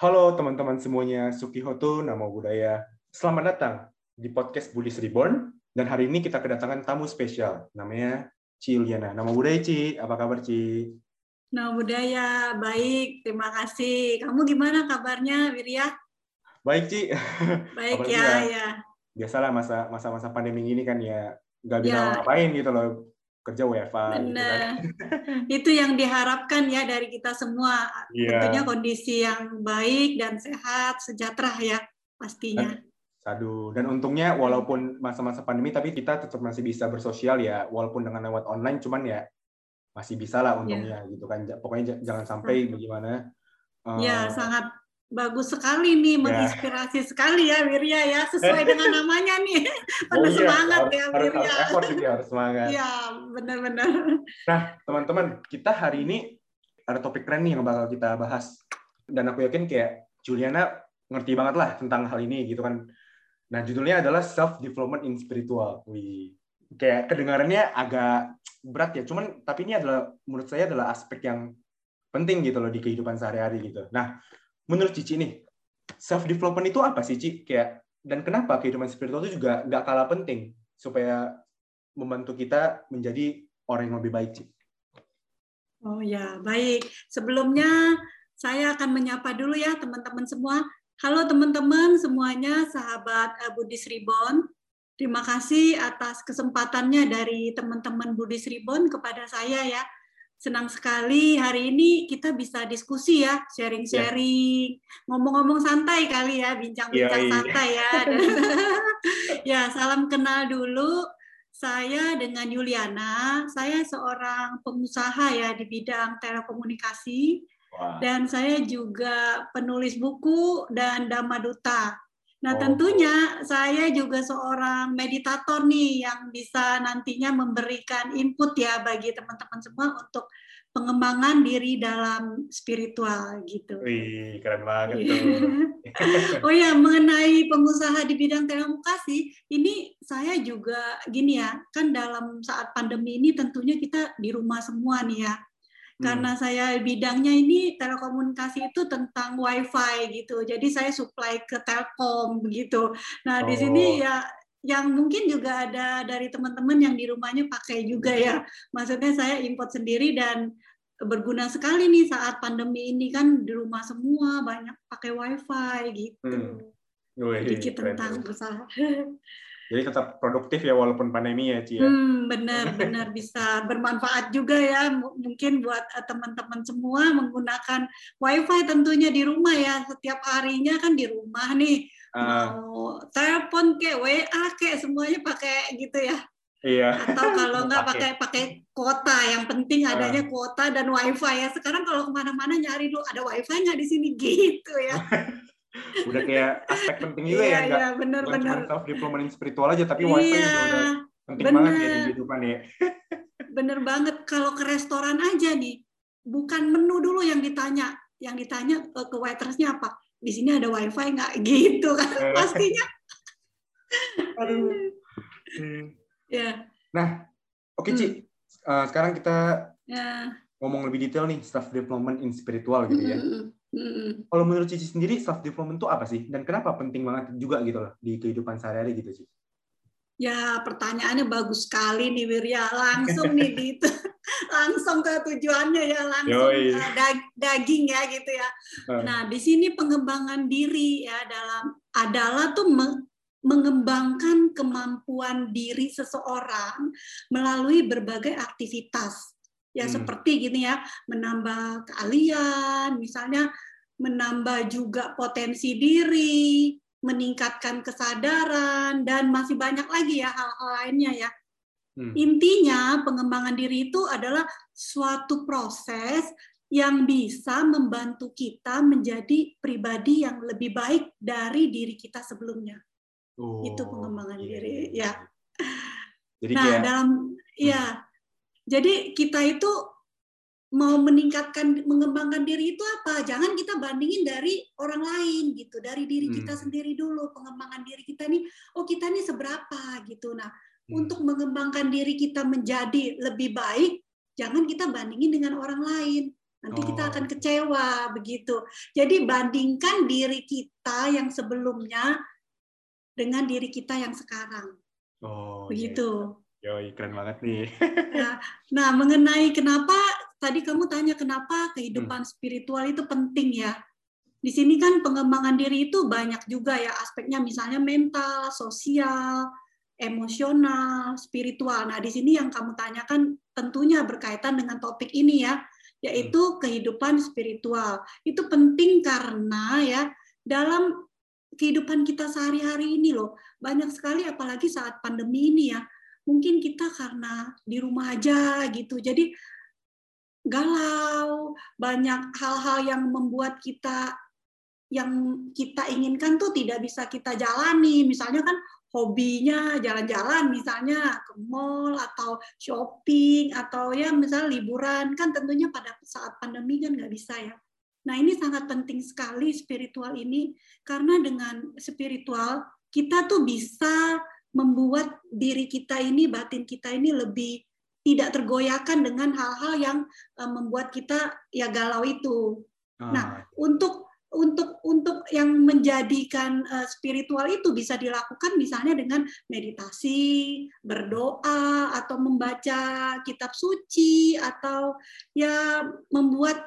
Halo teman-teman semuanya, Suki Hotu, Namo Budaya. Selamat datang di podcast Buddhist Reborn, dan hari ini kita kedatangan tamu spesial, namanya Ci Yana. Namo Budaya, Ci. Apa kabar, Ci? Namo Budaya, baik. Terima kasih. Kamu gimana kabarnya, Wirya? Baik, Ci. Baik, ya. Biasalah masa-masa pandemi ini kan ya, nggak bisa ngapain gitu loh. Kerja WFA. Benar. Gitu kan. Itu yang diharapkan ya dari kita semua. Yeah. Tentunya kondisi yang baik dan sehat, sejahtera ya pastinya. Aduh, dan untungnya walaupun masa-masa pandemi tapi kita tetap masih bisa bersosial ya, walaupun dengan lewat online, cuman ya masih bisa lah untungnya gitu kan. Pokoknya jangan sampai bagaimana. Ya, sangat bagus sekali nih, menginspirasi sekali ya Wirya ya, sesuai dengan namanya nih. Penuh semangat ya Wirya. Harus semangat. Iya, benar-benar. Nah, teman-teman, kita hari ini ada topik keren nih yang bakal kita bahas. Dan aku yakin kayak Yuliana ngerti banget lah tentang hal ini gitu kan. Nah, judulnya adalah Self Development in Spiritual. Wih. Kayak kedengarannya agak berat ya, cuman tapi ini adalah menurut saya adalah aspek yang penting gitu loh di kehidupan sehari-hari gitu. Nah, menurut Cici nih, self-development itu apa sih, Cici? Kayak, dan kenapa kehidupan spiritual itu juga nggak kalah penting supaya membantu kita menjadi orang yang lebih baik, Cici? Oh ya, baik. Sebelumnya, saya akan menyapa dulu ya teman-teman semua. Halo teman-teman semuanya, sahabat Buddhist Reborn. Terima kasih atas kesempatannya dari teman-teman Buddhist Reborn kepada saya ya. Senang sekali hari ini kita bisa diskusi ya, sharing-sharing, ngomong-ngomong santai kali ya, bincang-bincang santai ya. Ya, salam kenal dulu. Saya dengan Yuliana, saya seorang pengusaha ya di bidang telekomunikasi, dan saya juga penulis buku dan Dhamma Duta. Nah, tentunya saya juga seorang meditator nih yang bisa nantinya memberikan input ya bagi teman-teman semua untuk pengembangan diri dalam spiritual gitu. Wih, keren banget tuh. Oh ya, mengenai pengusaha di bidang telekomunikasi, ini saya juga gini ya, kan dalam saat pandemi ini tentunya kita di rumah semua nih ya. Karena saya bidangnya ini telekomunikasi itu tentang wifi gitu, jadi saya supply ke Telkom begitu. Nah di sini ya, yang mungkin juga ada dari teman-teman yang di rumahnya pakai juga ya. Maksudnya saya import sendiri dan berguna sekali nih saat pandemi ini kan di rumah semua banyak pakai wifi gitu. Sedikit tentang usaha. Jadi tetap produktif ya walaupun pandemi ya, Ci. Benar-benar bisa bermanfaat juga ya mungkin buat teman-teman semua menggunakan wifi tentunya di rumah ya. Setiap harinya kan di rumah nih. Mau telepon kayak WA kayak semuanya pakai gitu ya. Iya. Atau kalau nggak pakai kuota, yang penting adanya kuota dan wifi ya. Sekarang kalau kemana-mana nyari dulu ada wifi nggak di sini gitu ya. Udah kayak aspek penting juga ya, nggak cuma self-development spiritual aja, tapi wifi juga udah penting banget ya di kehidupan ya. Bener banget, kalau ke restoran aja nih, bukan menu dulu yang ditanya ke waitersnya apa, di sini ada wifi nggak gitu kan, pastinya. Nah, oke Ci, sekarang kita ngomong lebih detail nih self-development in spiritual gitu ya. Kalau menurut Cici sendiri self-development itu apa sih? Dan kenapa penting banget juga gitu loh di kehidupan sehari-hari gitu, Ci? Ya, pertanyaannya bagus sekali nih Wirya. Langsung nih gitu. Langsung ke tujuannya ya, langsung daging ya gitu ya. Nah, di sini pengembangan diri ya dalam adalah tuh mengembangkan kemampuan diri seseorang melalui berbagai aktivitas. Ya seperti gini ya, menambah keahlian, misalnya menambah juga potensi diri, meningkatkan kesadaran, dan masih banyak lagi ya hal-hal lainnya ya. Intinya pengembangan diri itu adalah suatu proses yang bisa membantu kita menjadi pribadi yang lebih baik dari diri kita sebelumnya. Itu pengembangan diri ya. Jadi nah, dalam jadi kita itu mau meningkatkan, mengembangkan diri itu apa? Jangan kita bandingin dari orang lain gitu, dari diri kita sendiri dulu. Pengembangan diri kita nih, oh kita nih seberapa gitu. Nah, untuk mengembangkan diri kita menjadi lebih baik, jangan kita bandingin dengan orang lain. Nanti kita akan kecewa begitu. Jadi bandingkan diri kita yang sebelumnya dengan diri kita yang sekarang. Begitu. Yoi, keren banget nih. Nah, mengenai kenapa tadi kamu tanya kenapa kehidupan spiritual itu penting ya. Di sini kan pengembangan diri itu banyak juga ya aspeknya, misalnya mental, sosial, emosional, spiritual. Nah, di sini yang kamu tanyakan tentunya berkaitan dengan topik ini ya, yaitu kehidupan spiritual. Itu penting karena ya dalam kehidupan kita sehari-hari ini loh, banyak sekali apalagi saat pandemi ini ya. Mungkin kita karena di rumah aja gitu. Jadi galau, banyak hal-hal yang membuat kita yang kita inginkan tuh tidak bisa kita jalani. Misalnya kan hobinya jalan-jalan misalnya ke mall atau shopping atau ya misalnya liburan kan tentunya pada saat pandemi kan nggak bisa ya. Nah ini sangat penting sekali spiritual ini karena dengan spiritual kita tuh bisa membuat diri kita ini, batin kita ini lebih tidak tergoyahkan dengan hal-hal yang membuat kita ya galau itu. Nah, untuk yang menjadikan spiritual itu bisa dilakukan misalnya dengan meditasi, berdoa, atau membaca kitab suci, atau ya membuat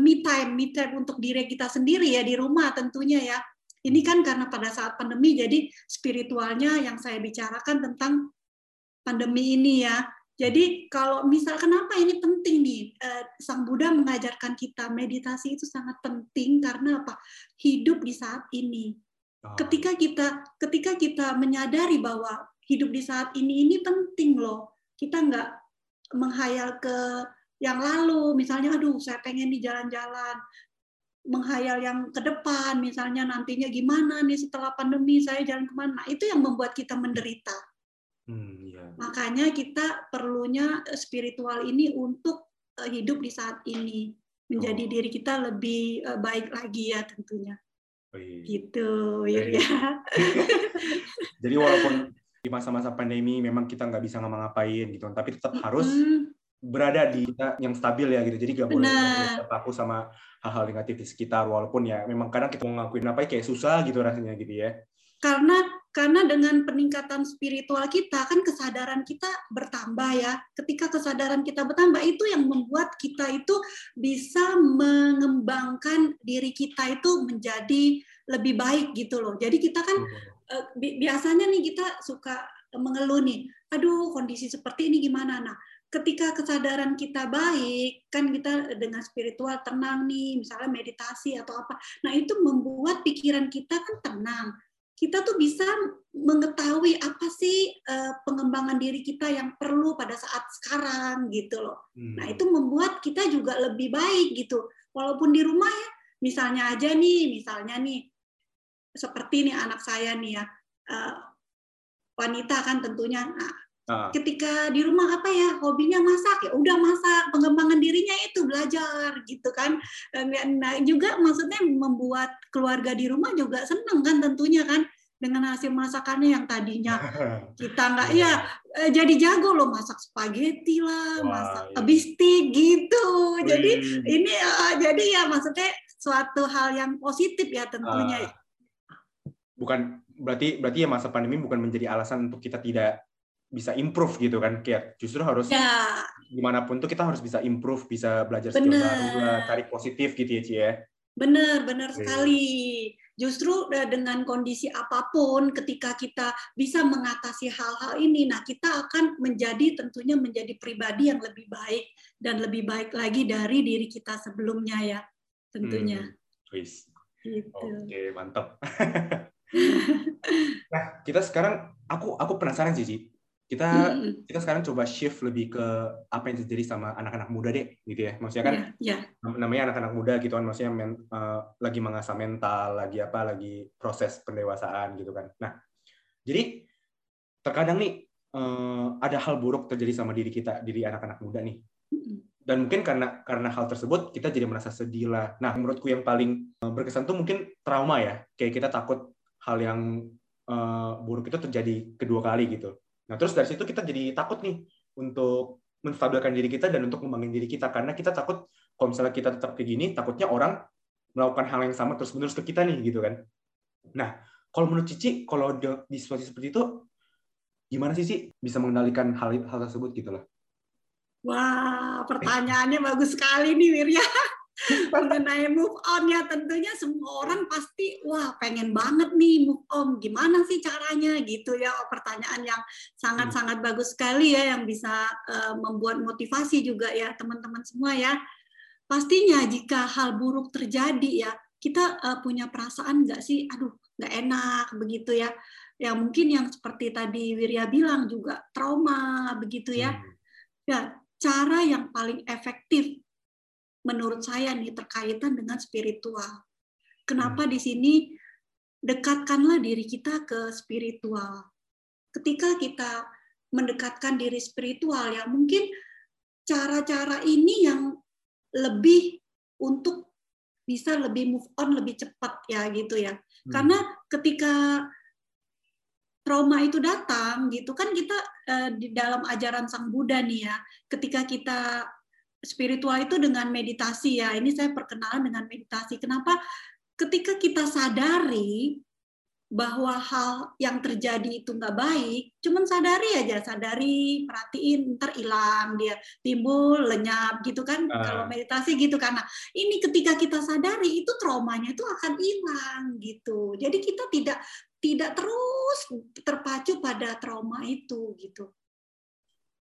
me time untuk diri kita sendiri ya di rumah tentunya ya. Ini kan karena pada saat pandemi, jadi spiritualnya yang saya bicarakan tentang pandemi ini ya. Jadi kalau misal kenapa ini penting nih, Sang Buddha mengajarkan kita meditasi itu sangat penting karena apa? Hidup di saat ini. Ketika kita menyadari bahwa hidup di saat ini penting loh. Kita nggak menghayal ke yang lalu, misalnya aduh saya pengen di jalan-jalan. Menghayal yang ke depan, misalnya nantinya gimana nih setelah pandemi saya jalan kemana. Nah, itu yang membuat kita menderita. Ya. Makanya kita perlunya spiritual ini untuk hidup di saat ini menjadi diri kita lebih baik lagi ya tentunya. Gitu ya. Jadi walaupun di masa-masa pandemi memang kita nggak bisa ngapa-ngapain gitu, tapi tetap harus berada di kita yang stabil ya gitu. Jadi nggak boleh terpaku sama hal-hal negatif di sekitar walaupun ya memang kadang kita ngelakuin apa kayak susah gitu rasanya gitu ya. Karena dengan peningkatan spiritual kita, kan kesadaran kita bertambah ya. Ketika kesadaran kita bertambah, itu yang membuat kita itu bisa mengembangkan diri kita itu menjadi lebih baik gitu loh. Jadi kita kan biasanya nih kita suka mengeluh nih, aduh kondisi seperti ini gimana? Nah, ketika kesadaran kita baik, kan kita dengan spiritual tenang nih, misalnya meditasi atau apa. Nah, itu membuat pikiran kita kan tenang. Kita tuh bisa mengetahui apa sih pengembangan diri kita yang perlu pada saat sekarang gitu loh. Nah itu membuat kita juga lebih baik gitu. Walaupun di rumah ya, misalnya nih, seperti nih anak saya nih ya, wanita kan tentunya. Nah, ketika di rumah apa ya hobinya masak, ya udah masak, pengembangan dirinya itu belajar gitu kan. Nah juga maksudnya membuat keluarga di rumah juga seneng kan tentunya kan dengan hasil masakannya yang tadinya kita nggak ya jadi jago loh, masak spaghetti lah, masak bistik gitu. Jadi ini jadi ya maksudnya suatu hal yang positif ya tentunya. Bukan berarti ya masa pandemi bukan menjadi alasan untuk kita tidak bisa improve gitu kan, kayak justru harus gimana pun tuh kita harus bisa improve, bisa belajar skill baru, tarik positif gitu ya Ci ya. Benar sekali. Justru dengan kondisi apapun ketika kita bisa mengatasi hal-hal ini, nah kita akan tentunya menjadi pribadi yang lebih baik dan lebih baik lagi dari diri kita sebelumnya ya tentunya. Gitu. Oke, mantap. Nah kita sekarang aku penasaran sih Ci. Kita sekarang coba shift lebih ke apa yang terjadi sama anak-anak muda deh gitu ya. Maksudnya kan namanya anak-anak muda gitu kan, maksudnya lagi mengasah mental, lagi proses pendewasaan gitu kan. Nah, jadi terkadang nih ada hal buruk terjadi sama diri anak-anak muda nih. Dan mungkin karena hal tersebut kita jadi merasa sedih lah. Nah, menurutku yang paling berkesan tuh mungkin trauma ya. Kayak kita takut hal yang buruk itu terjadi kedua kali gitu. Nah, terus dari situ kita jadi takut nih untuk menstabilkan diri kita dan untuk membangun diri kita karena kita takut kalau misalnya kita tetap kayak gini, takutnya orang melakukan hal yang sama terus-menerus ke kita nih, gitu kan. Nah, kalau menurut Cici, kalau di situasi seperti itu, gimana sih Cici bisa mengendalikan hal tersebut gitu lah? Wah, pertanyaannya bagus sekali nih, Wirya. Mengenai move on ya, tentunya semua orang pasti wah pengen banget nih move on, gimana sih caranya gitu ya. Pertanyaan yang sangat-sangat bagus sekali ya, yang bisa membuat motivasi juga ya teman-teman semua ya. Pastinya jika hal buruk terjadi ya, kita punya perasaan nggak sih, aduh nggak enak begitu ya, yang mungkin yang seperti tadi Wirya bilang juga trauma begitu ya. Ya, cara yang paling efektif menurut saya nih terkaitan dengan spiritual. Kenapa di sini dekatkanlah diri kita ke spiritual. Ketika kita mendekatkan diri spiritual ya, mungkin cara-cara ini yang lebih untuk bisa lebih move on lebih cepat ya gitu ya. Karena ketika trauma itu datang gitu kan, kita di dalam ajaran Sang Buddha nih ya, ketika kita spiritual itu dengan meditasi ya. Ini saya perkenalan dengan meditasi. Kenapa? Ketika kita sadari bahwa hal yang terjadi itu nggak baik, cuman sadari aja, sadari, perhatiin, ntar hilang dia, timbul, lenyap gitu kan. Kalau meditasi gitu kan. Nah, ini ketika kita sadari itu traumanya itu akan hilang gitu. Jadi kita tidak terus terpacu pada trauma itu gitu.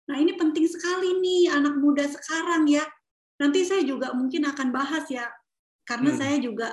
Nah, ini penting sekali nih anak muda sekarang ya. Nanti saya juga mungkin akan bahas ya. Karena saya juga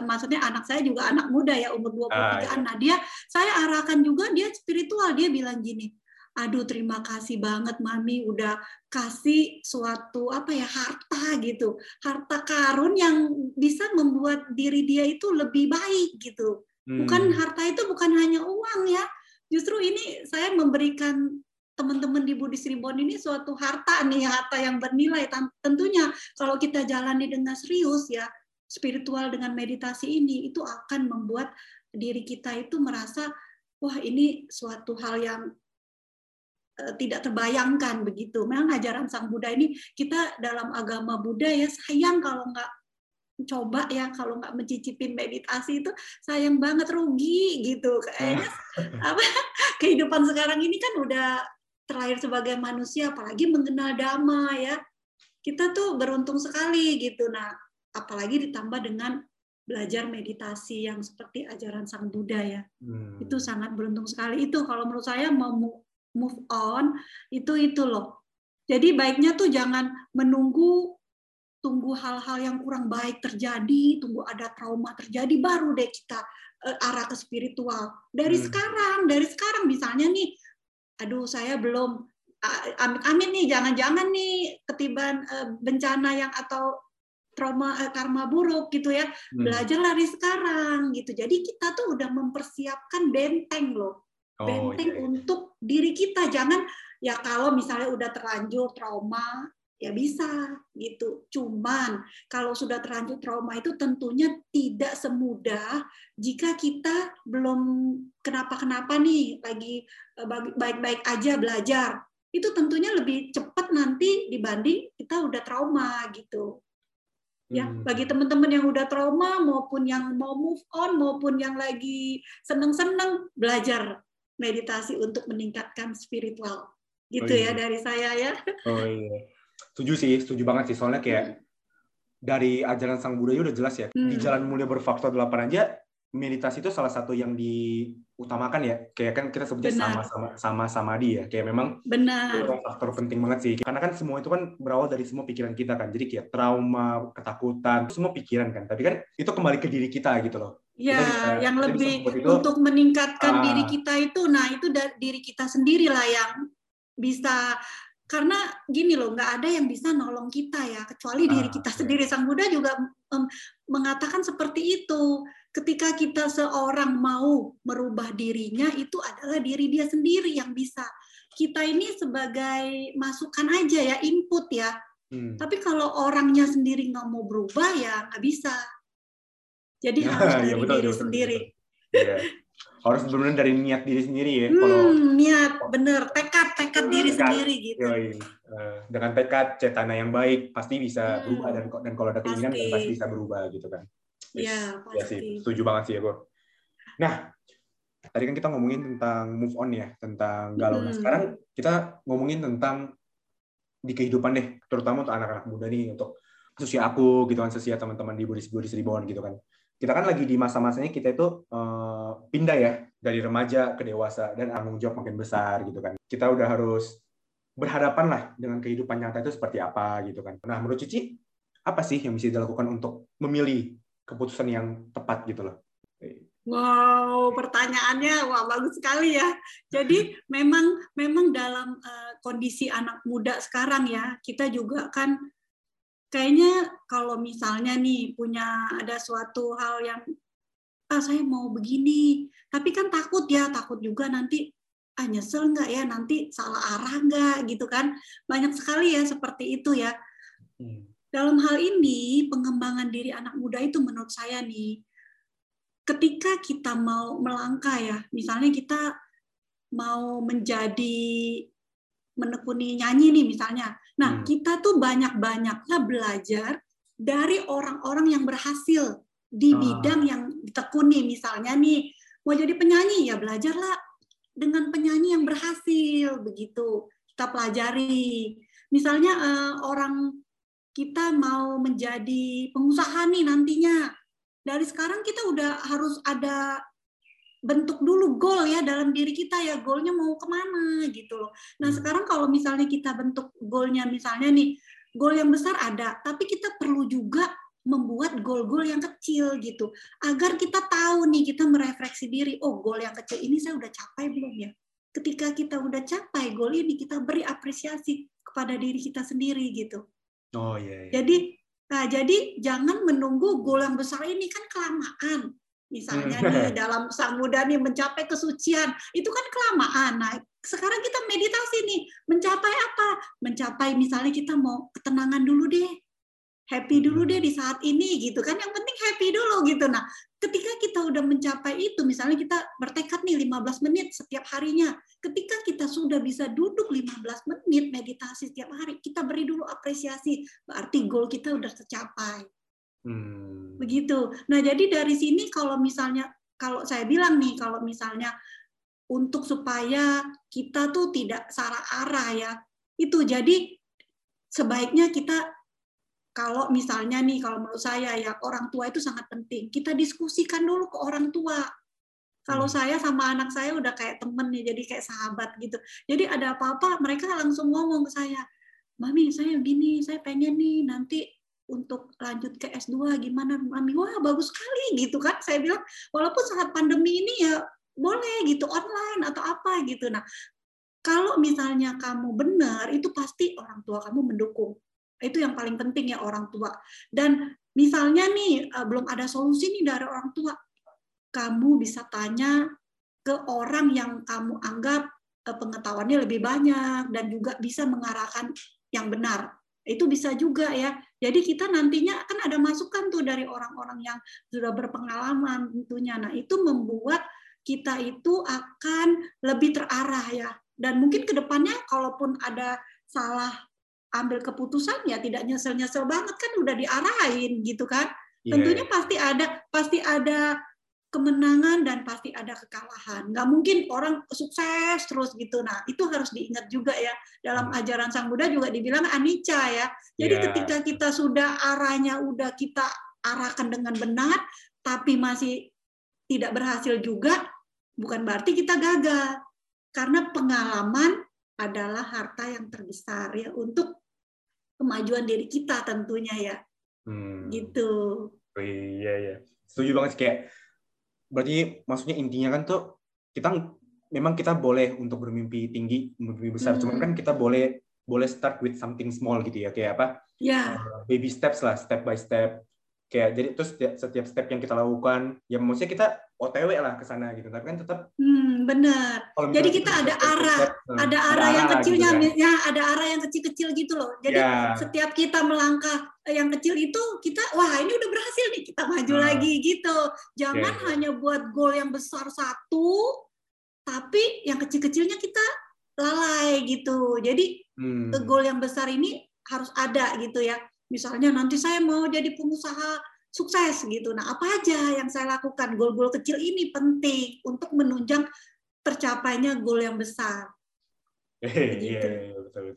maksudnya anak saya juga anak muda ya, umur 23-an. Nah, dia saya arahkan juga dia spiritual, dia bilang gini, "Aduh, terima kasih banget Mami udah kasih suatu apa ya, harta gitu. Harta karun yang bisa membuat diri dia itu lebih baik gitu." Bukan harta itu bukan hanya uang ya. Justru ini saya memberikan teman-teman di Buddhist Reborn ini suatu harta nih, harta yang bernilai. Tentunya kalau kita jalani dengan serius ya, spiritual dengan meditasi ini, itu akan membuat diri kita itu merasa, wah ini suatu hal yang tidak terbayangkan begitu. Memang ajaran Sang Buddha ini, kita dalam agama Buddha ya, sayang kalau nggak coba ya, kalau nggak mencicipin meditasi itu sayang banget, rugi gitu. Kayaknya apa, kehidupan sekarang ini kan udah terlahir sebagai manusia, apalagi mengenal dhamma ya. Kita tuh beruntung sekali gitu. Nah, apalagi ditambah dengan belajar meditasi yang seperti ajaran Sang Buddha ya. Itu sangat beruntung sekali. Itu kalau menurut saya mau move on, itu loh. Jadi baiknya tuh jangan menunggu, tunggu hal-hal yang kurang baik terjadi, tunggu ada trauma terjadi, baru deh kita arah ke spiritual. Dari sekarang misalnya nih, aduh saya belum, amit-amit nih, jangan-jangan nih ketiban bencana yang atau trauma karma buruk gitu ya, belajar dari sekarang gitu. Jadi kita tuh udah mempersiapkan benteng loh, benteng untuk diri kita. Jangan ya kalau misalnya udah terlanjur trauma, ya bisa gitu. Cuman kalau sudah terlanjur trauma itu tentunya tidak semudah jika kita belum kenapa-kenapa nih, lagi baik-baik aja belajar. Itu tentunya lebih cepat nanti dibanding kita udah trauma gitu. Ya, bagi teman-teman yang udah trauma maupun yang mau move on maupun yang lagi seneng-seneng, belajar meditasi untuk meningkatkan spiritual. Gitu ya dari saya ya. Setuju banget sih, soalnya kayak dari ajaran Sang Buddha udah jelas ya, di Jalan Mulia Berfaktor 8 aja meditasi itu salah satu yang diutamakan ya, kayak kan kita sebutnya sama-sama dia ya, kayak memang itu faktor penting banget sih, karena kan semua itu kan berawal dari semua pikiran kita kan, jadi kayak trauma, ketakutan, semua pikiran kan, tapi kan itu kembali ke diri kita gitu loh. Ya, yang lebih untuk meningkatkan diri kita itu, nah itu dari diri kita sendiri lah yang bisa. Karena gini loh, nggak ada yang bisa nolong kita ya, kecuali diri kita sendiri. Sang Buddha juga mengatakan seperti itu. Ketika kita seorang mau merubah dirinya, itu adalah diri dia sendiri yang bisa. Kita ini sebagai masukan aja ya, input ya. Tapi kalau orangnya sendiri nggak mau berubah ya nggak bisa. Jadi harus dari diri sendiri. Betul. Harus benar-benar dari niat diri sendiri ya. Niat, bener. Tekad. tekad diri sendiri gitu. Dengan tekad cetana yang baik pasti bisa berubah, dan kalau ada keinginan pasti. Pasti bisa berubah gitu kan. Iya, pasti. Ya, setuju banget sih ya, Bro. Nah, tadi kan kita ngomongin tentang move on ya, tentang galau. Nah, sekarang kita ngomongin tentang di kehidupan deh, terutama untuk anak-anak muda nih, untuk khususnya aku gitu kan, khususnya teman-teman di Buddhist Reborn gitu kan. Kita kan lagi di masa-masanya kita itu pindah ya, dari remaja ke dewasa, dan tanggung jawab makin besar gitu kan. Kita udah harus berhadapan lah dengan kehidupan nyata itu seperti apa gitu kan. Nah, menurut Cici, apa sih yang bisa dilakukan untuk memilih keputusan yang tepat gitu loh? Wow, pertanyaannya bagus sekali ya. Jadi memang dalam kondisi anak muda sekarang ya, kita juga kan kayaknya kalau misalnya nih punya ada suatu hal yang saya mau begini, tapi kan takut juga nanti nyesel nggak ya, nanti salah arah nggak gitu kan. Banyak sekali ya seperti itu ya. Dalam hal ini pengembangan diri anak muda itu menurut saya nih, ketika kita mau melangkah ya, misalnya kita mau menekuni nyanyi nih misalnya. Nah, kita tuh banyak-banyaknya belajar dari orang-orang yang berhasil di bidang yang ditekuni. Misalnya nih, mau jadi penyanyi, ya belajarlah dengan penyanyi yang berhasil, begitu. Kita pelajari. Misalnya orang kita mau menjadi pengusaha nih nantinya. Dari sekarang kita udah harus ada bentuk dulu goal ya dalam diri kita ya, goalnya mau kemana gitu loh. Nah sekarang kalau misalnya kita bentuk goalnya, misalnya nih goal yang besar ada, tapi kita perlu juga membuat goal-goal yang kecil gitu, agar kita tahu nih, kita merefleksi diri, oh goal yang kecil ini saya udah capai belum ya. Ketika kita udah capai goal ini, kita beri apresiasi kepada diri kita sendiri gitu. Oh iya. Yeah. Jadi jangan menunggu goal yang besar ini, kan kelamaan. Misalnya nih dalam Sang Buddha nih mencapai kesucian, itu kan kelamaan. Nah, sekarang kita meditasi nih, mencapai apa? Mencapai misalnya kita mau ketenangan dulu deh. Happy dulu deh di saat ini gitu kan. Yang penting happy dulu gitu. Nah, ketika kita udah mencapai itu, misalnya kita bertekad nih 15 menit setiap harinya. Ketika kita sudah bisa duduk 15 menit meditasi setiap hari, kita beri dulu apresiasi. Berarti goal kita udah tercapai. Begitu. Nah, jadi dari sini kalau saya bilang nih, kalau misalnya untuk supaya kita tuh tidak salah arah ya, itu jadi sebaiknya kita, kalau misalnya nih, kalau menurut saya ya, orang tua itu sangat penting. Kita diskusikan dulu ke orang tua. Kalau saya sama anak saya udah kayak temen nih, jadi kayak sahabat gitu. Jadi ada apa-apa, mereka langsung ngomong ke saya, Mami, saya gini, saya pengen nih nanti untuk lanjut ke S2 gimana, Mami? Wah, bagus sekali gitu kan. Saya bilang, walaupun saat pandemi ini ya boleh gitu, online atau apa gitu. Nah, kalau misalnya kamu benar, itu pasti orang tua kamu mendukung. Itu yang paling penting ya, orang tua. Dan misalnya nih, belum ada solusi nih dari orang tua, kamu bisa tanya ke orang yang kamu anggap pengetahuannya lebih banyak dan juga bisa mengarahkan yang benar. Itu bisa juga ya. Jadi kita nantinya kan ada masukan tuh dari orang-orang yang sudah berpengalaman tentunya. Nah, itu membuat kita itu akan lebih terarah ya. Dan mungkin ke depannya kalaupun ada salah ambil keputusan ya tidak nyesel-nyesel banget, kan udah diarahin gitu kan. Yeah. Tentunya pasti ada kemenangan dan pasti ada kekalahan. Nggak mungkin orang sukses terus gitu. Nah, itu harus diingat juga ya. Dalam ajaran Sang Buddha juga dibilang anicca ya. Jadi ketika kita sudah arahnya udah kita arahkan dengan benar, tapi masih tidak berhasil juga, bukan berarti kita gagal. Karena pengalaman adalah harta yang terbesar ya untuk kemajuan diri kita tentunya ya. Gitu. Iya. Setuju banget sih. Kayak berarti maksudnya intinya kan tuh kita boleh untuk bermimpi tinggi, bermimpi besar, cuman kan kita boleh start with something small gitu ya, kayak apa? Ya. Baby steps lah, step by step. Kayak jadi terus setiap step yang kita lakukan, ya maksudnya kita OTW lah ke sana gitu. Tapi kan tetap benar. Jadi kita ada arah yang kecilnya gitu kan? Ya, ada arah yang kecil-kecil gitu loh. Jadi setiap kita melangkah yang kecil itu kita ini udah berhasil nih, kita maju lagi gitu. Jangan hanya buat goal yang besar satu, tapi yang kecil-kecilnya kita lalai gitu. Jadi goal yang besar ini harus ada gitu ya. Misalnya nanti saya mau jadi pengusaha sukses gitu. Nah, apa aja yang saya lakukan? Goal-goal kecil ini penting untuk menunjang tercapainya goal yang besar. Iya, betul.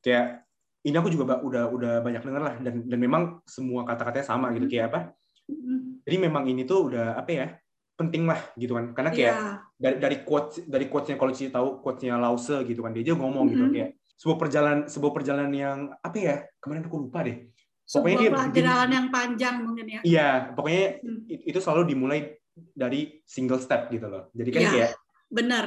Kayak ini aku juga udah banyak dengar lah, dan memang semua kata-katanya sama gitu, kayak apa? Jadi memang ini tuh udah apa ya? Penting lah gitu kan. Karena kayak dari quotes-nya kalau Ci tahu quotes-nya Lause gitu kan, dia juga ngomong gitu kayak sebuah perjalanan yang apa ya? Kemarin aku lupa deh. Pokoknya perjalanan yang panjang mungkin ya. Iya, pokoknya itu selalu dimulai dari single step gitu loh. Jadi kan kayak benar.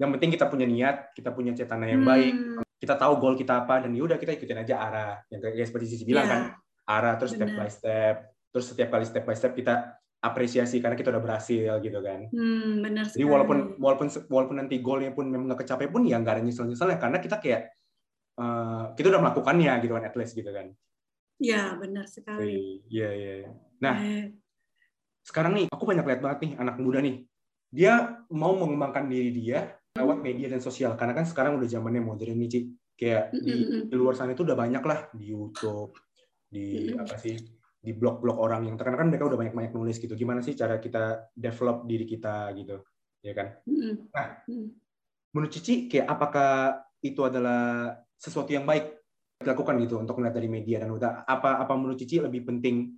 Yang penting kita punya niat, kita punya cetana yang baik, kita tahu goal kita apa, dan yaudah kita ikutin aja arah. Yang kayak seperti Cici bilang kan, arah terus step by step, terus setiap kali step by step kita apresiasi karena kita udah berhasil gitu kan. Benar sekali. Jadi walaupun nanti goalnya pun memang nggak kecapai pun ya nggak ada nyesel-nyeselnya karena kita kayak kita udah melakukannya gitu kan, at least gitu kan. Ya benar sekali. Iya. Nah sekarang nih aku banyak lihat banget nih anak muda nih dia mau mengembangkan diri dia lewat media dan sosial, karena kan sekarang udah zamannya modern nih Ci, kayak di luar sana itu udah banyak lah, di YouTube, di di blog-blog orang yang terkenal kan mereka udah banyak nulis gitu, gimana sih cara kita develop diri kita gitu, ya kan? Nah, menurut Cici kayak apakah itu adalah sesuatu yang baik dilakukan gitu untuk melihat dari media dan udah apa menurut Cici lebih penting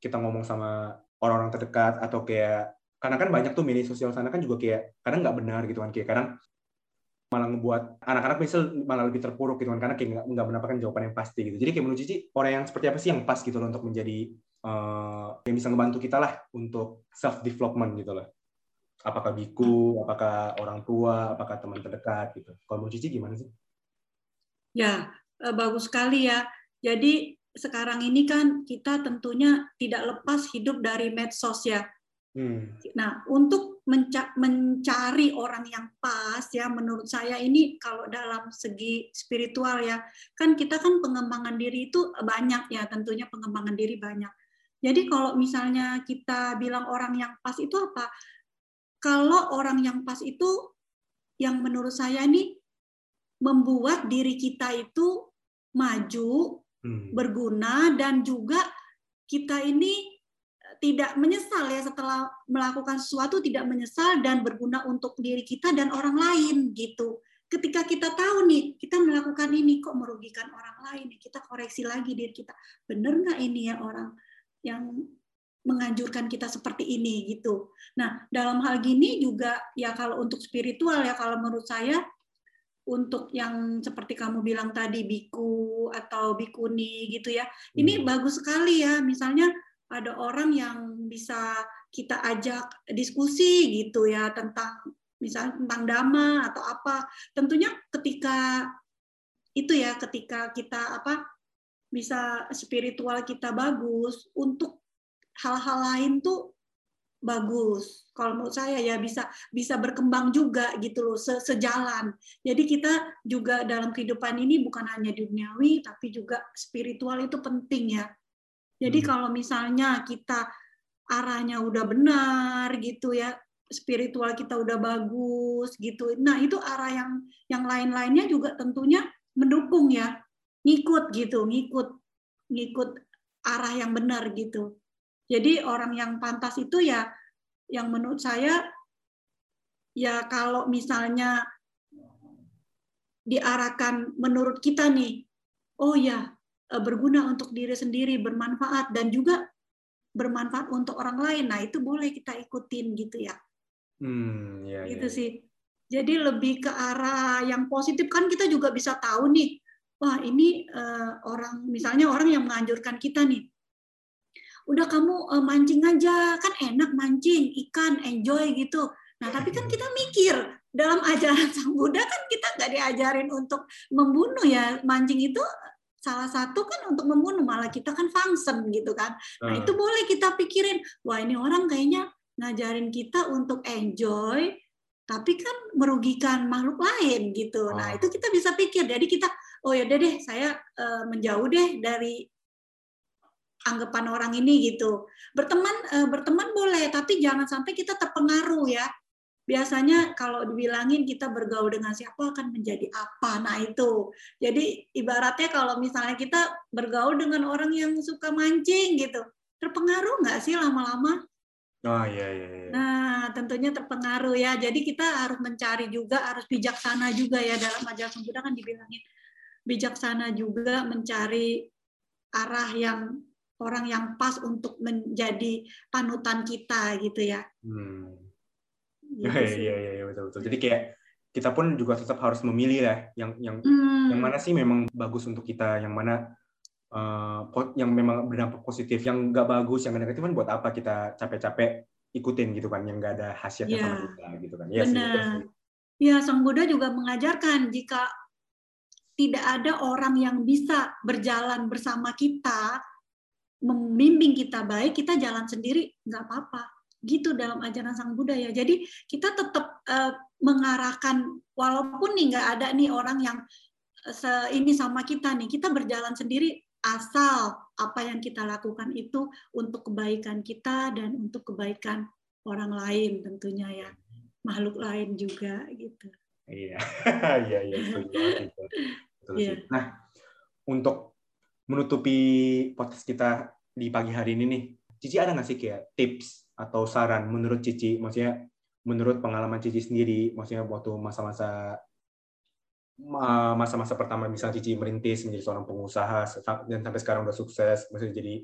kita ngomong sama orang-orang terdekat atau kayak karena kan banyak tuh media sosial sana kan juga kayak kadang nggak benar gitu kan, kayak kadang malah ngebuat anak-anak misal malah lebih terpuruk gitu kan, karena kayak nggak mendapatkan jawaban yang pasti gitu. Jadi kayak menurut Cici orang yang seperti apa sih yang pas gitu loh untuk menjadi yang bisa ngebantu kita lah untuk self development gitu loh. Apakah biku, apakah orang tua, apakah teman terdekat gitu. Kalau menurut Cici gimana sih? Ya bagus sekali ya. Jadi sekarang ini kan kita tentunya tidak lepas hidup dari medsos ya. Nah, untuk mencari orang yang pas ya, menurut saya ini kalau dalam segi spiritual ya, kan kita kan pengembangan diri itu banyak ya, tentunya pengembangan diri banyak. Jadi kalau misalnya kita bilang orang yang pas itu apa? Kalau orang yang pas itu yang menurut saya ini membuat diri kita itu maju, berguna, dan juga kita ini tidak menyesal ya setelah melakukan sesuatu, tidak menyesal dan berguna untuk diri kita dan orang lain gitu. Ketika kita tahu nih kita melakukan ini kok merugikan orang lain, kita koreksi lagi diri kita, bener nggak ini ya orang yang menganjurkan kita seperti ini gitu. Nah dalam hal gini juga ya kalau untuk spiritual ya kalau menurut saya untuk yang seperti kamu bilang tadi biku atau bikuni gitu ya, ini bagus sekali ya, misalnya ada orang yang bisa kita ajak diskusi gitu ya tentang misalnya tentang dhamma atau apa. Tentunya ketika itu ya ketika kita apa bisa spiritual kita bagus untuk hal-hal lain tuh bagus. Kalau menurut saya ya bisa berkembang juga gitu loh sejalan. Jadi kita juga dalam kehidupan ini bukan hanya duniawi tapi juga spiritual itu penting ya. Jadi kalau misalnya kita arahnya udah benar gitu ya, spiritual kita udah bagus gitu. Nah, itu arah yang lain-lainnya juga tentunya mendukung ya. Ngikut gitu, ngikut arah yang benar gitu. Jadi orang yang pantas itu ya yang menurut saya ya kalau misalnya diarahkan menurut kita nih, oh ya berguna untuk diri sendiri, bermanfaat, dan juga bermanfaat untuk orang lain. Nah, itu boleh kita ikutin gitu ya. Gitu sih. Jadi lebih ke arah yang positif. Kan kita juga bisa tahu nih, wah ini orang, misalnya orang yang menganjurkan kita nih, udah kamu mancing aja, kan enak mancing, ikan, enjoy gitu. Nah, tapi kan kita mikir, dalam ajaran Sang Buddha kan kita nggak diajarin untuk membunuh ya. Mancing itu salah satu kan untuk membunuh, malah kita kan function gitu kan. Nah itu boleh kita pikirin, wah ini orang kayaknya ngajarin kita untuk enjoy, tapi kan merugikan makhluk lain gitu. Nah itu kita bisa pikir, jadi kita, oh yaudah deh saya menjauh deh dari anggapan orang ini gitu. Berteman boleh, tapi jangan sampai kita terpengaruh ya Biasanya kalau dibilangin kita bergaul dengan siapa akan menjadi apa. Nah itu. Jadi ibaratnya kalau misalnya kita bergaul dengan orang yang suka mancing gitu, terpengaruh nggak sih lama-lama? Oh, iya. Nah, tentunya terpengaruh ya. Jadi kita harus mencari juga, harus bijaksana juga ya. Dalam ajaran Sang Buddha kan dibilangin bijaksana juga, mencari arah yang orang yang pas untuk menjadi panutan kita gitu ya. Iya, betul-betul. Jadi kayak kita pun juga tetap harus memilih lah yang mana sih memang bagus untuk kita, yang mana yang memang berdampak positif, yang nggak bagus, yang negatif kan buat apa kita capek-capek ikutin gitu kan, yang nggak ada khasiatnya sama kita gitu kan. Ya, benar. Ya, Sang Buddha juga mengajarkan jika tidak ada orang yang bisa berjalan bersama kita, membimbing kita baik, kita jalan sendiri nggak apa-apa. Gitu dalam ajaran Sang Buddha ya. Jadi kita tetap mengarahkan, walaupun nih nggak ada nih orang yang ini sama kita nih, kita berjalan sendiri asal apa yang kita lakukan itu untuk kebaikan kita dan untuk kebaikan orang lain tentunya ya, makhluk lain juga gitu. Iya. Betul. Nah, untuk menutupi podcast kita di pagi hari ini nih, Cici ada nggak sih kayak tips atau saran menurut Cici, maksudnya menurut pengalaman Cici sendiri, maksudnya waktu masa-masa pertama misalnya Cici merintis menjadi seorang pengusaha dan sampai sekarang udah sukses, maksudnya jadi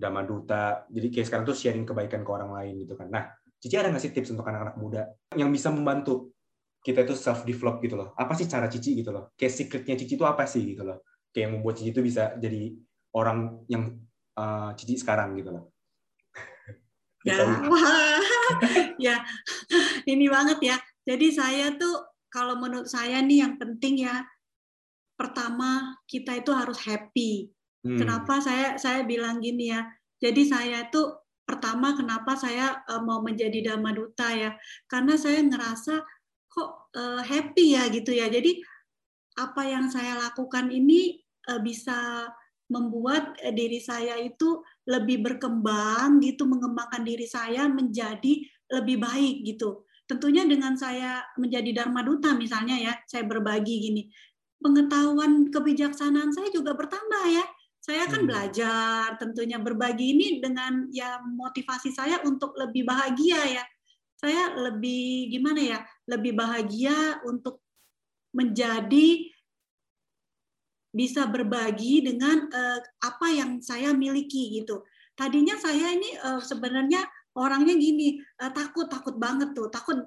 Dhamma Duta, jadi kayak sekarang tuh sharing kebaikan ke orang lain gitu kan. Nah, Cici ada nggak sih tips untuk anak-anak muda yang bisa membantu kita itu self develop gitu loh? Apa sih cara Cici gitu loh? Kayak secretnya Cici itu apa sih gitu loh? Kayak yang membuat Cici itu bisa jadi orang yang Cici sekarang gitu loh. Ya, ya, ini banget ya. Jadi saya tuh, kalau menurut saya nih yang penting ya, pertama kita itu harus happy. Kenapa saya bilang gini ya? Jadi saya tuh pertama kenapa saya mau menjadi Dhamma Duta ya? Karena saya ngerasa kok happy ya gitu ya. Jadi apa yang saya lakukan ini bisa membuat diri saya itu lebih berkembang gitu, mengembangkan diri saya menjadi lebih baik gitu. Tentunya dengan saya menjadi Dharma Duta misalnya ya, saya berbagi gini, pengetahuan kebijaksanaan saya juga bertambah ya. Saya kan belajar tentunya, berbagi ini dengan ya motivasi saya untuk lebih bahagia ya. Saya lebih gimana ya, lebih bahagia untuk menjadi bisa berbagi dengan apa yang saya miliki gitu. Tadinya saya ini sebenarnya orangnya gini, takut banget tuh, takut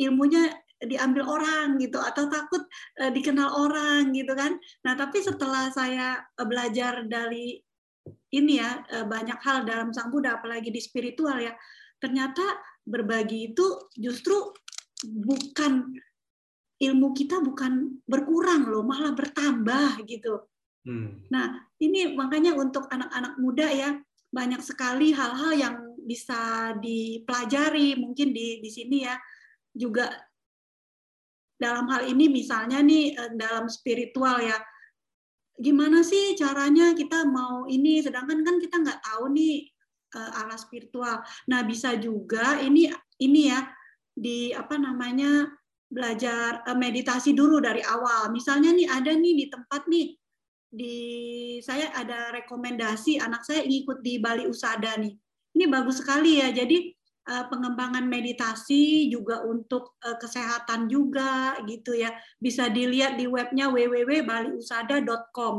ilmunya diambil orang gitu, atau takut dikenal orang gitu kan. Nah tapi setelah saya belajar dari ini ya, banyak hal dalam Sang Buddha, apalagi di spiritual ya, ternyata berbagi itu justru bukan, ilmu kita bukan berkurang loh, malah bertambah gitu. Nah ini makanya untuk anak-anak muda ya, banyak sekali hal-hal yang bisa dipelajari mungkin di sini ya, juga dalam hal ini misalnya nih dalam spiritual ya, gimana sih caranya kita mau ini, sedangkan kan kita nggak tahu nih arah spiritual. Nah bisa juga ini ya, di apa namanya, belajar meditasi dulu dari awal. Misalnya nih ada nih di tempat nih, di saya ada rekomendasi anak saya ngikut di Bali Usada nih. Ini bagus sekali ya. Jadi pengembangan meditasi juga untuk kesehatan juga gitu ya. Bisa dilihat di webnya www.baliusada.com.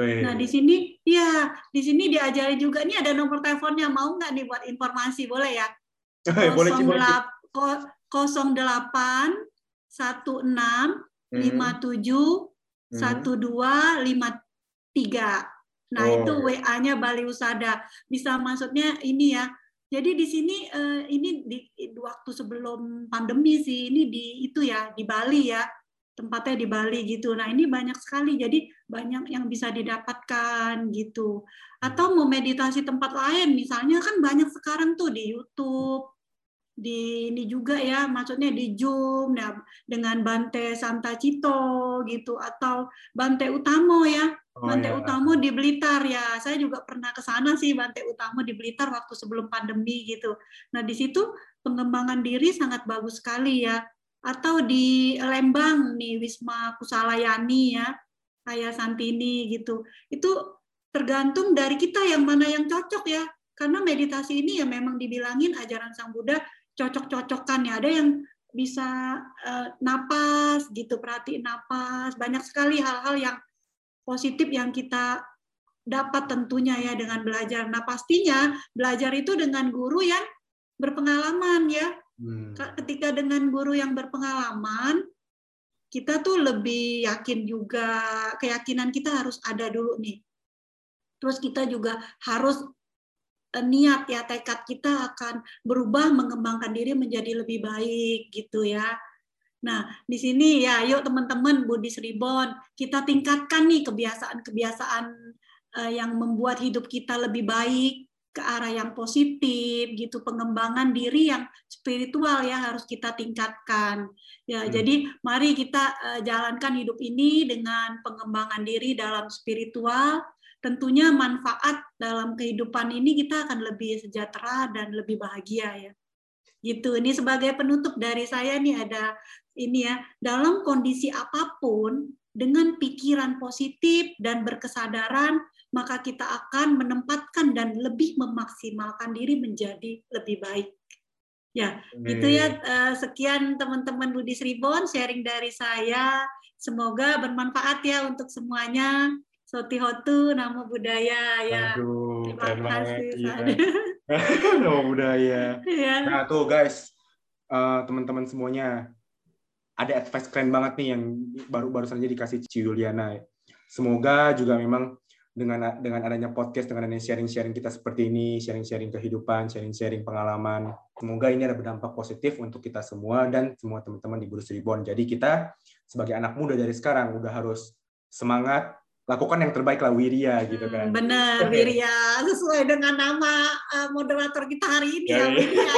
Nah, di sini ya, di sini diajari juga nih, ada nomor teleponnya. Mau nggak nih buat informasi? Boleh ya? 08 16 57 12 53. Nah, itu WA-nya Bali Usada. Bisa maksudnya ini ya. Jadi di sini ini di waktu sebelum pandemi sih, ini di itu ya, di Bali ya. Tempatnya di Bali gitu. Nah, ini banyak sekali. Jadi banyak yang bisa didapatkan gitu. Atau mau meditasi tempat lain misalnya, kan banyak sekarang tuh di YouTube. Di ini juga ya, maksudnya di Zoom nah, dengan Bante Santacito gitu, atau Bhante Utamo ya. Bante Utamo di Blitar ya, saya juga pernah ke sana sih, Bante Utamo di Blitar waktu sebelum pandemi gitu. Nah di situ pengembangan diri sangat bagus sekali ya. Atau di Lembang nih Wisma Kusalayaani ya, Ayah Santini gitu. Itu tergantung dari kita yang mana yang cocok ya. Karena meditasi ini ya memang dibilangin ajaran Sang Buddha cocok-cocokan ya. Ada yang bisa napas gitu, perhatiin napas. Banyak sekali hal-hal yang positif yang kita dapat tentunya ya dengan belajar. Nah pastinya belajar itu dengan guru yang berpengalaman ya. Ketika dengan guru yang berpengalaman, kita tuh lebih yakin juga, keyakinan kita harus ada dulu nih. Terus kita juga harus niat ya, tekad kita akan berubah, mengembangkan diri menjadi lebih baik gitu ya. Nah, di sini ya, yuk teman-teman Buddhist Reborn, kita tingkatkan nih kebiasaan-kebiasaan yang membuat hidup kita lebih baik, ke arah yang positif, gitu. Pengembangan diri yang spiritual ya harus kita tingkatkan. Ya, jadi mari kita jalankan hidup ini dengan pengembangan diri dalam spiritual. Tentunya manfaat dalam kehidupan ini kita akan lebih sejahtera dan lebih bahagia ya. Gitu. Ini sebagai penutup dari saya nih ada ini ya, dalam kondisi apapun dengan pikiran positif dan berkesadaran maka kita akan menempatkan dan lebih memaksimalkan diri menjadi lebih baik. Ya, gitu ya. Sekian teman-teman Buddhist Reborn sharing dari saya. Semoga bermanfaat ya untuk semuanya. Suki Hotu, Namo Budaya ya. Aduh, terima kasih. Namo Budaya. Ya. Nah tuh guys, teman-teman semuanya, ada advice keren banget nih yang baru saja dikasih Ci Yuliana. Semoga juga memang dengan adanya podcast, dengan adanya sharing-sharing kita seperti ini, sharing-sharing kehidupan, sharing-sharing pengalaman, semoga ini ada berdampak positif untuk kita semua dan semua teman-teman di Buddhist Reborn. Jadi kita sebagai anak muda dari sekarang udah harus semangat. Lakukan yang terbaik lah, Wirya gitu kan. Bener, Wirya sesuai dengan nama moderator kita hari ini ya, Wirya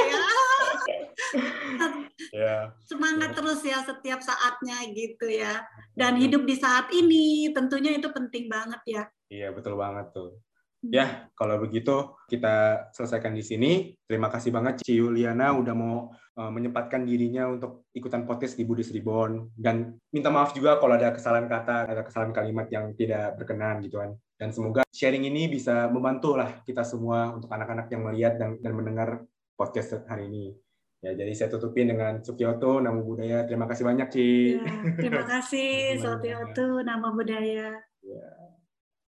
ya. Semangat terus ya setiap saatnya gitu ya. Dan hidup di saat ini tentunya itu penting banget ya. Iya betul banget tuh. Ya kalau begitu kita selesaikan di sini. Terima kasih banget Ci Yuliana udah mau menyempatkan dirinya untuk ikutan podcast di Buddhist Reborn dan minta maaf juga kalau ada kesalahan kata, ada kesalahan kalimat yang tidak berkenan gitu kan. Dan semoga sharing ini bisa membantu lah kita semua untuk anak-anak yang melihat dan mendengar podcast hari ini. Ya, jadi saya tutupin dengan Suki Hotu, Namo Budaya. Terima kasih banyak Ci. Ya, terima kasih Suki Hotu, Namo Budaya. Ya.